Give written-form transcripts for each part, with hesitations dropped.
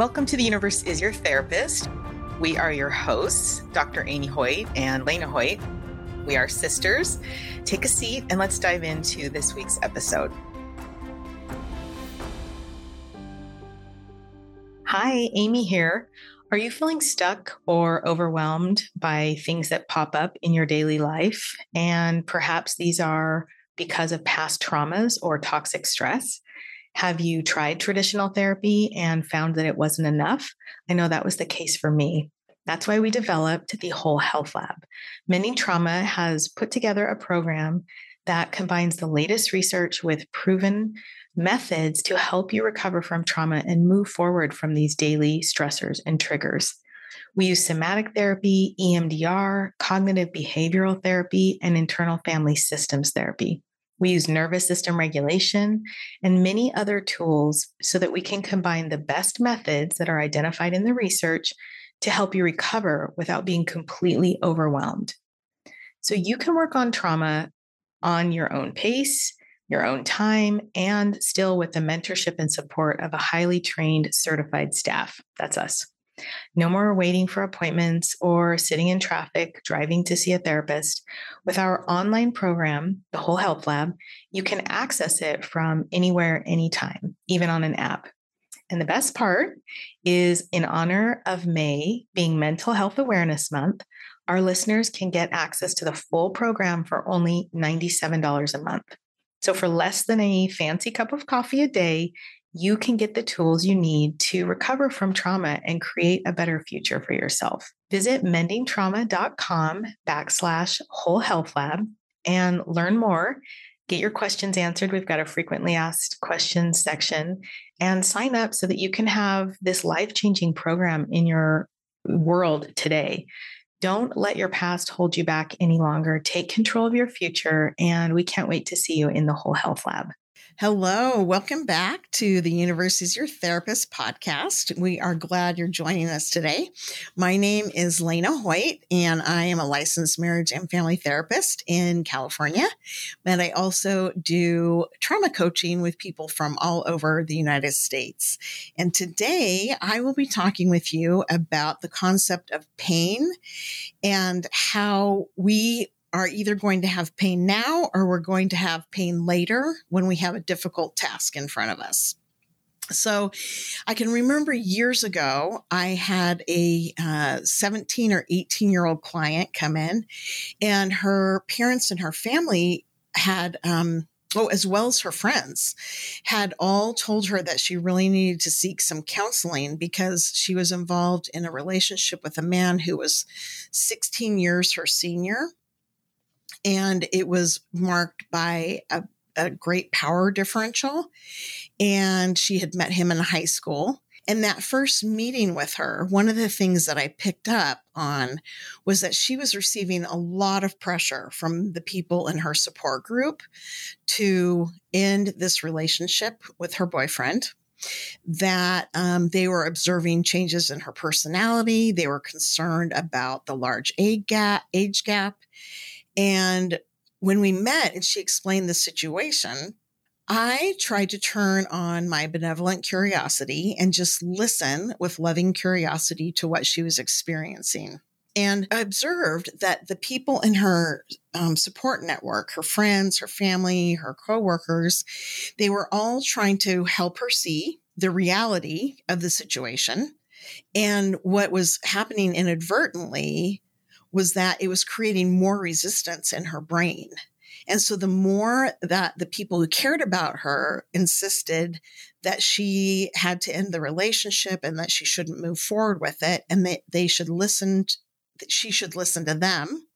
Welcome to The Universe is Your Therapist. We are your hosts, Dr. Amy Hoyt and Leina Hoyt. We are sisters. Take a seat and let's dive into this week's episode. Hi, Amy here. Are you feeling stuck or overwhelmed by things that pop up in your daily life? And perhaps these are because of past traumas or toxic stress. Have you tried traditional therapy and found that it wasn't enough? I know that was the case for me. That's why we developed the Whole Health Lab. Mending Trauma has put together a program that combines the latest research with proven methods to help you recover from trauma and move forward from these daily stressors and triggers. We use somatic therapy, EMDR, cognitive behavioral therapy, and internal family systems therapy. We use nervous system regulation and many other tools so that we can combine the best methods that are identified in the research to help you recover without being completely overwhelmed. So you can work on trauma on your own pace, your own time, and still with the mentorship and support of a highly trained, certified staff. That's us. No more waiting for appointments or sitting in traffic, driving to see a therapist. With our online program, the Whole Health Lab, you can access it from anywhere, anytime, even on an app. And the best part is, in honor of May being Mental Health Awareness Month, our listeners can get access to the full program for only $97 a month. So for less than a fancy cup of coffee a day, you can get the tools you need to recover from trauma and create a better future for yourself. Visit mendingtrauma.com/Whole Health Lab and learn more. Get your questions answered. We've got a frequently asked questions section, and sign up so that you can have this life-changing program in your world today. Don't let your past hold you back any longer. Take control of your future, and we can't wait to see you in the Whole Health Lab. Hello, welcome back to the Universe is Your Therapist podcast. We are glad you're joining us today. My name is Leina Hoyt, and I am a licensed marriage and family therapist in California. And I also do trauma coaching with people from all over the United States. And today I will be talking with you about the concept of pain and how we are either going to have pain now or we're going to have pain later when we have a difficult task in front of us. So I can remember years ago, I had a 17 or 18-year-old client come in, and her parents and her family had, as well as her friends, had all told her that she really needed to seek some counseling because she was involved in a relationship with a man who was 16 years her senior. And it was marked by a great power differential. And she had met him in high school. And that first meeting with her, one of the things that I picked up on was that she was receiving a lot of pressure from the people in her support group to end this relationship with her boyfriend, that they were observing changes in her personality. They were concerned about the large age gap. And when we met and she explained the situation, I tried to turn on my benevolent curiosity and just listen with loving curiosity to what she was experiencing. And I observed that the people in her support network, her friends, her family, her coworkers, they were all trying to help her see the reality of the situation. And what was happening inadvertently was that it was creating more resistance in her brain. And so the more that the people who cared about her insisted that she had to end the relationship and that she shouldn't move forward with it, and that she should listen to them,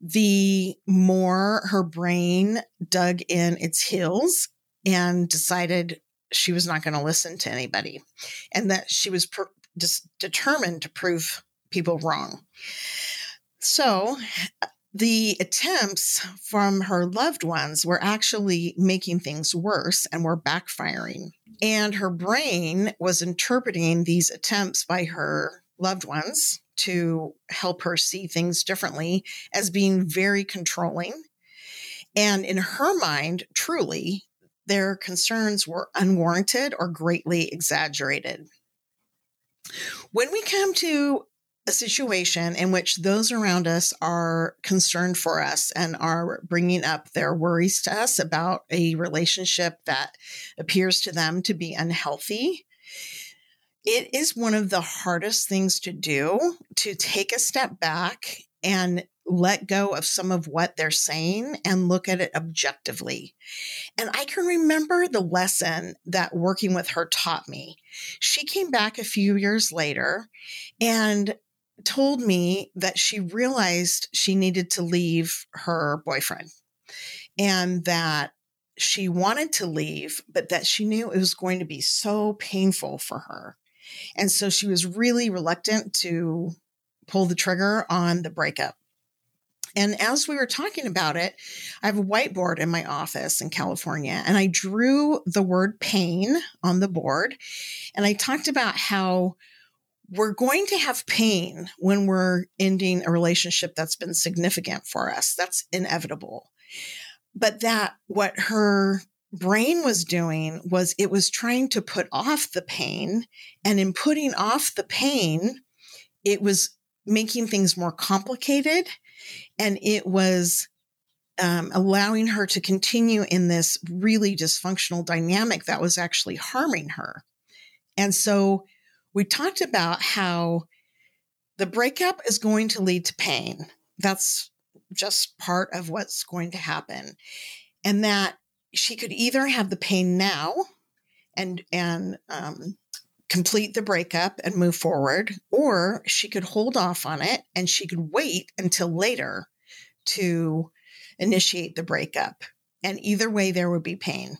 the more her brain dug in its heels and decided she was not going to listen to anybody, and that she was just determined to prove people wrong. So the attempts from her loved ones were actually making things worse and were backfiring. And her brain was interpreting these attempts by her loved ones to help her see things differently as being very controlling. And in her mind, truly, their concerns were unwarranted or greatly exaggerated. When we come to a situation in which those around us are concerned for us and are bringing up their worries to us about a relationship that appears to them to be unhealthy, it is one of the hardest things to do, to take a step back and let go of some of what they're saying and look at it objectively. And I can remember the lesson that working with her taught me. She came back a few years later and told me that she realized she needed to leave her boyfriend and that she wanted to leave, but that she knew it was going to be so painful for her. And so she was really reluctant to pull the trigger on the breakup. And as we were talking about it, I have a whiteboard in my office in California, and I drew the word pain on the board. And I talked about how we're going to have pain when we're ending a relationship that's been significant for us. That's inevitable. But that what her brain was doing was it was trying to put off the pain. And in putting off the pain, it was making things more complicated. And it was allowing her to continue in this really dysfunctional dynamic that was actually harming her. And so we talked about how the breakup is going to lead to pain. That's just part of what's going to happen. And that she could either have the pain now and complete the breakup and move forward, or she could hold off on it and she could wait until later to initiate the breakup. And either way, there would be pain.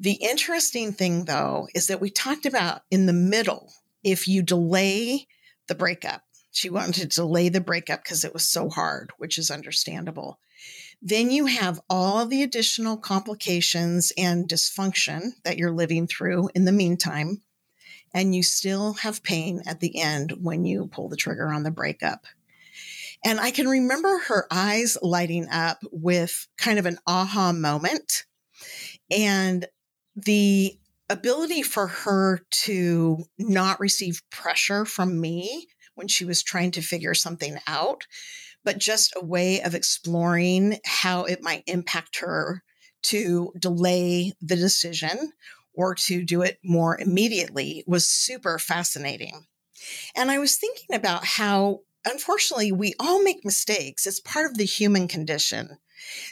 The interesting thing, though, is that we talked about in the middle, if you delay the breakup, she wanted to delay the breakup because it was so hard, which is understandable. Then you have all the additional complications and dysfunction that you're living through in the meantime. And you still have pain at the end when you pull the trigger on the breakup. And I can remember her eyes lighting up with kind of an aha moment and the ability for her to not receive pressure from me when she was trying to figure something out, but just a way of exploring how it might impact her to delay the decision or to do it more immediately was super fascinating. And I was thinking about how, unfortunately, we all make mistakes. It's part of the human condition.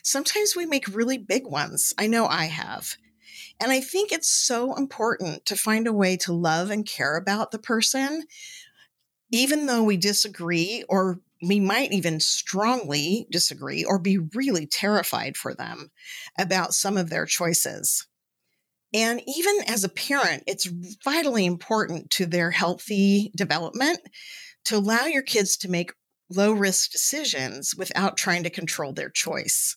Sometimes we make really big ones. I know I have. And I think it's so important to find a way to love and care about the person, even though we disagree, or we might even strongly disagree or be really terrified for them about some of their choices. And even as a parent, it's vitally important to their healthy development to allow your kids to make low-risk decisions without trying to control their choice.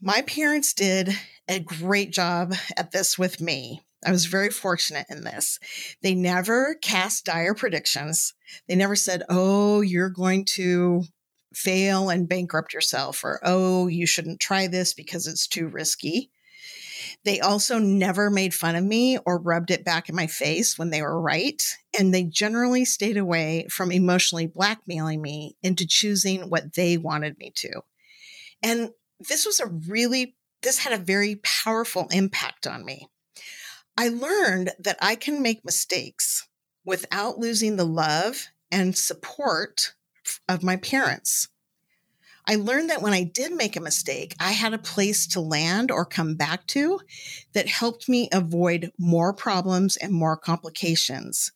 My parents did a great job at this with me. I was very fortunate in this. They never cast dire predictions. They never said, oh, you're going to fail and bankrupt yourself, or oh, you shouldn't try this because it's too risky. They also never made fun of me or rubbed it back in my face when they were right. And they generally stayed away from emotionally blackmailing me into choosing what they wanted me to. And this had a very powerful impact on me. I learned that I can make mistakes without losing the love and support of my parents. I learned that when I did make a mistake, I had a place to land or come back to that helped me avoid more problems and more complications.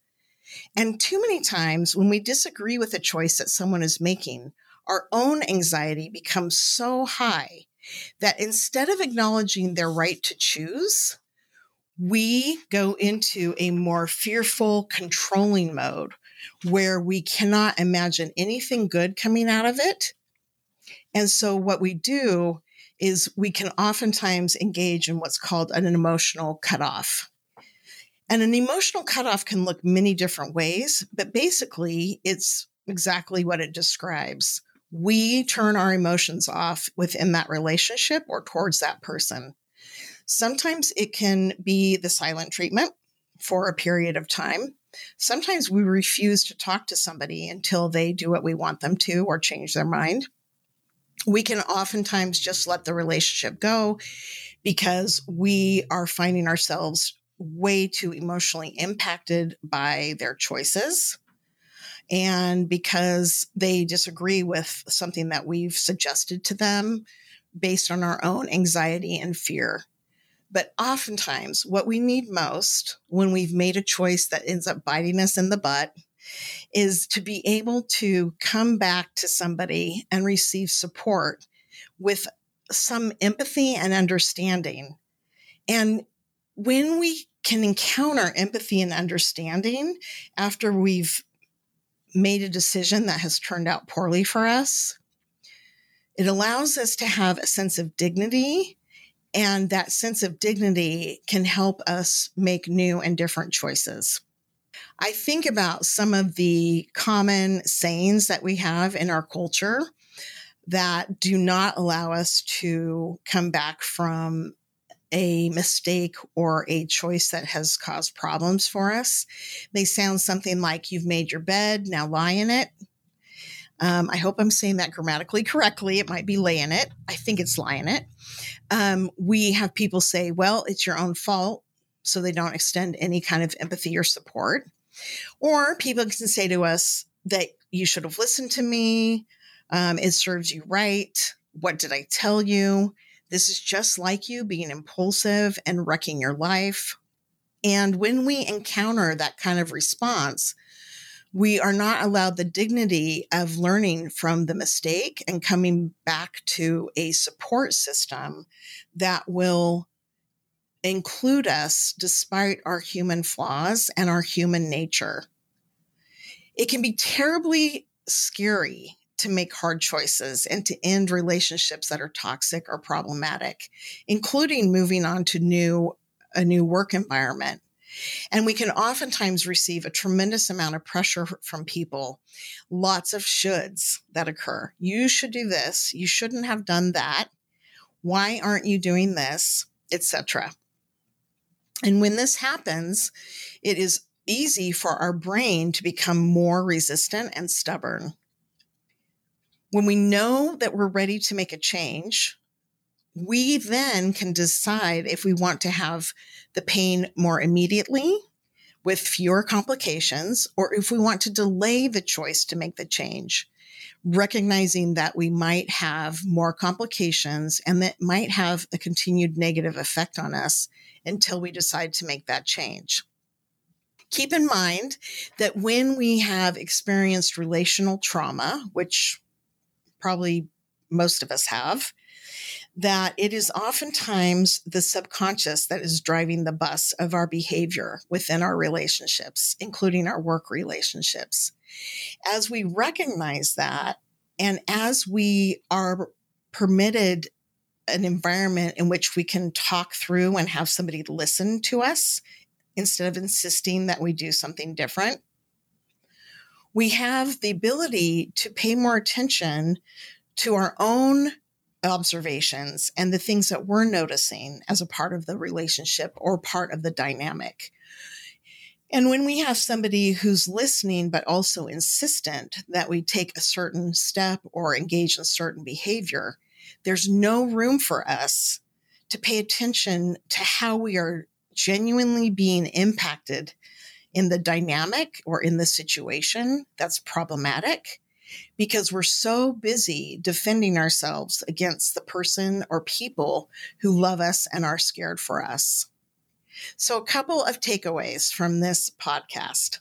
And too many times when we disagree with a choice that someone is making, our own anxiety becomes so high that instead of acknowledging their right to choose, we go into a more fearful, controlling mode where we cannot imagine anything good coming out of it. And so what we do is we can oftentimes engage in what's called an emotional cutoff. And an emotional cutoff can look many different ways, but basically it's exactly what it describes. We turn our emotions off within that relationship or towards that person. Sometimes it can be the silent treatment. for a period of time. Sometimes we refuse to talk to somebody until they do what we want them to or change their mind. We can oftentimes just let the relationship go because we are finding ourselves way too emotionally impacted by their choices and because they disagree with something that we've suggested to them based on our own anxiety and fear. But oftentimes what we need most when we've made a choice that ends up biting us in the butt is to be able to come back to somebody and receive support with some empathy and understanding. And when we can encounter empathy and understanding after we've made a decision that has turned out poorly for us, it allows us to have a sense of dignity. And that sense of dignity can help us make new and different choices. I think about some of the common sayings that we have in our culture that do not allow us to come back from a mistake or a choice that has caused problems for us. They sound something like, "You've made your bed, now lie in it." I hope I'm saying that grammatically correctly. It might be lay in it. I think it's lie in it. We have people say, "Well, it's your own fault," so they don't extend any kind of empathy or support. Or people can say to us that you should have listened to me. It serves you right. What did I tell you? This is just like you being impulsive and wrecking your life. And when we encounter that kind of response, we are not allowed the dignity of learning from the mistake and coming back to a support system that will include us despite our human flaws and our human nature. It can be terribly scary to make hard choices and to end relationships that are toxic or problematic, including moving on to a new work environment. And we can oftentimes receive a tremendous amount of pressure from people, lots of shoulds that occur. You should do this. You shouldn't have done that. Why aren't you doing this, etc. And when this happens, it is easy for our brain to become more resistant and stubborn. When we know that we're ready to make a change, we then can decide if we want to have the pain more immediately with fewer complications, or if we want to delay the choice to make the change, recognizing that we might have more complications and that might have a continued negative effect on us until we decide to make that change. Keep in mind that when we have experienced relational trauma, which probably most of us have, that it is oftentimes the subconscious that is driving the bus of our behavior within our relationships, including our work relationships. As we recognize that, and as we are permitted an environment in which we can talk through and have somebody listen to us instead of insisting that we do something different, we have the ability to pay more attention to our own observations and the things that we're noticing as a part of the relationship or part of the dynamic. And when we have somebody who's listening but also insistent that we take a certain step or engage in certain behavior, there's no room for us to pay attention to how we are genuinely being impacted in the dynamic or in the situation that's problematic, because we're so busy defending ourselves against the person or people who love us and are scared for us. So a couple of takeaways from this podcast.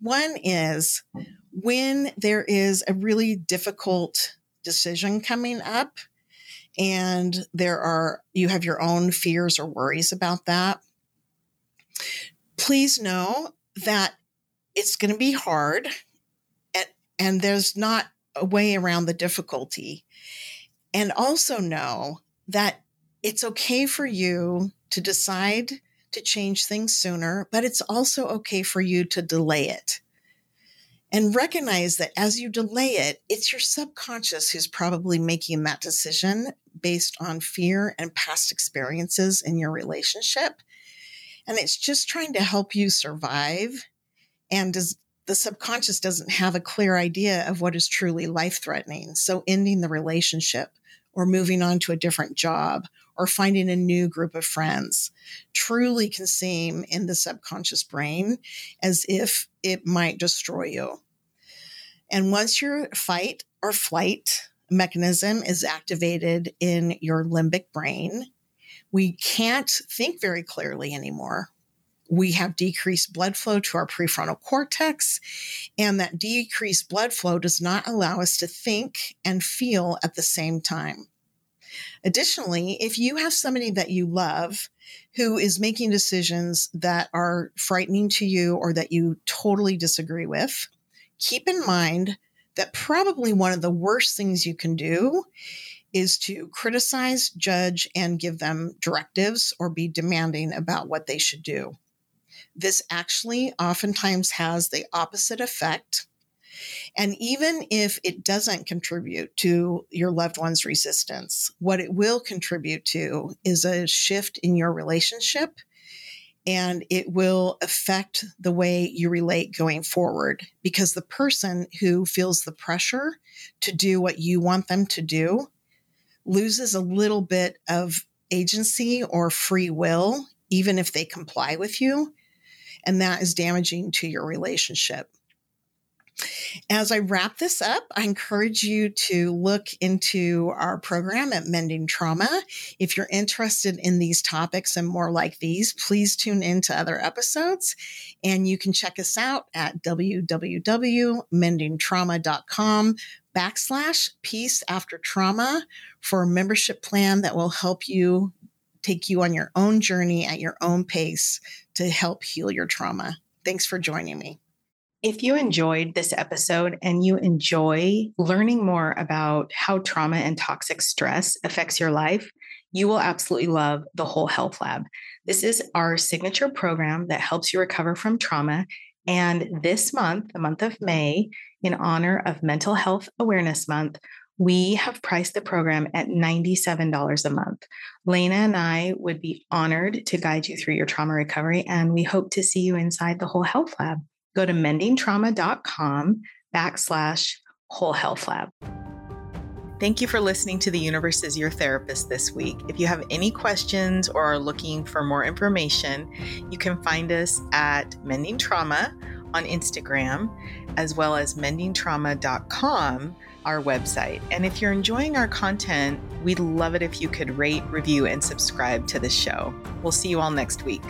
One is, when there is a really difficult decision coming up and you have your own fears or worries about that, please know that it's going to be hard. And there's not a way around the difficulty. And also know that it's okay for you to decide to change things sooner, but it's also okay for you to delay it. And recognize that as you delay it, it's your subconscious who's probably making that decision based on fear and past experiences in your relationship. And it's just trying to help you survive. And the subconscious doesn't have a clear idea of what is truly life-threatening. So ending the relationship or moving on to a different job or finding a new group of friends truly can seem in the subconscious brain as if it might destroy you. And once your fight or flight mechanism is activated in your limbic brain, we can't think very clearly anymore. We have decreased blood flow to our prefrontal cortex, and that decreased blood flow does not allow us to think and feel at the same time. Additionally, if you have somebody that you love who is making decisions that are frightening to you or that you totally disagree with, keep in mind that probably one of the worst things you can do is to criticize, judge, and give them directives or be demanding about what they should do. This actually oftentimes has the opposite effect. And even if it doesn't contribute to your loved one's resistance, what it will contribute to is a shift in your relationship, and it will affect the way you relate going forward, because the person who feels the pressure to do what you want them to do loses a little bit of agency or free will, even if they comply with you. And that is damaging to your relationship. As I wrap this up, I encourage you to look into our program at Mending Trauma. If you're interested in these topics and more like these, please tune into other episodes. And you can check us out at www.mendingtrauma.com/peace-after-trauma for a membership plan that will help you take you on your own journey at your own pace to help heal your trauma. Thanks for joining me. If you enjoyed this episode and you enjoy learning more about how trauma and toxic stress affects your life, you will absolutely love the Whole Health Lab. This is our signature program that helps you recover from trauma. And this month, the month of May, in honor of Mental Health Awareness Month, we have priced the program at $97 a month. Leina and I would be honored to guide you through your trauma recovery, and we hope to see you inside the Whole Health Lab. Go to mendingtrauma.com/Whole Health Lab. Thank you for listening to The Universe is Your Therapist this week. If you have any questions or are looking for more information, you can find us at Mending Trauma on Instagram, as well as mendingtrauma.com, our website. And if you're enjoying our content, we'd love it if you could rate, review, and subscribe to the show. We'll see you all next week.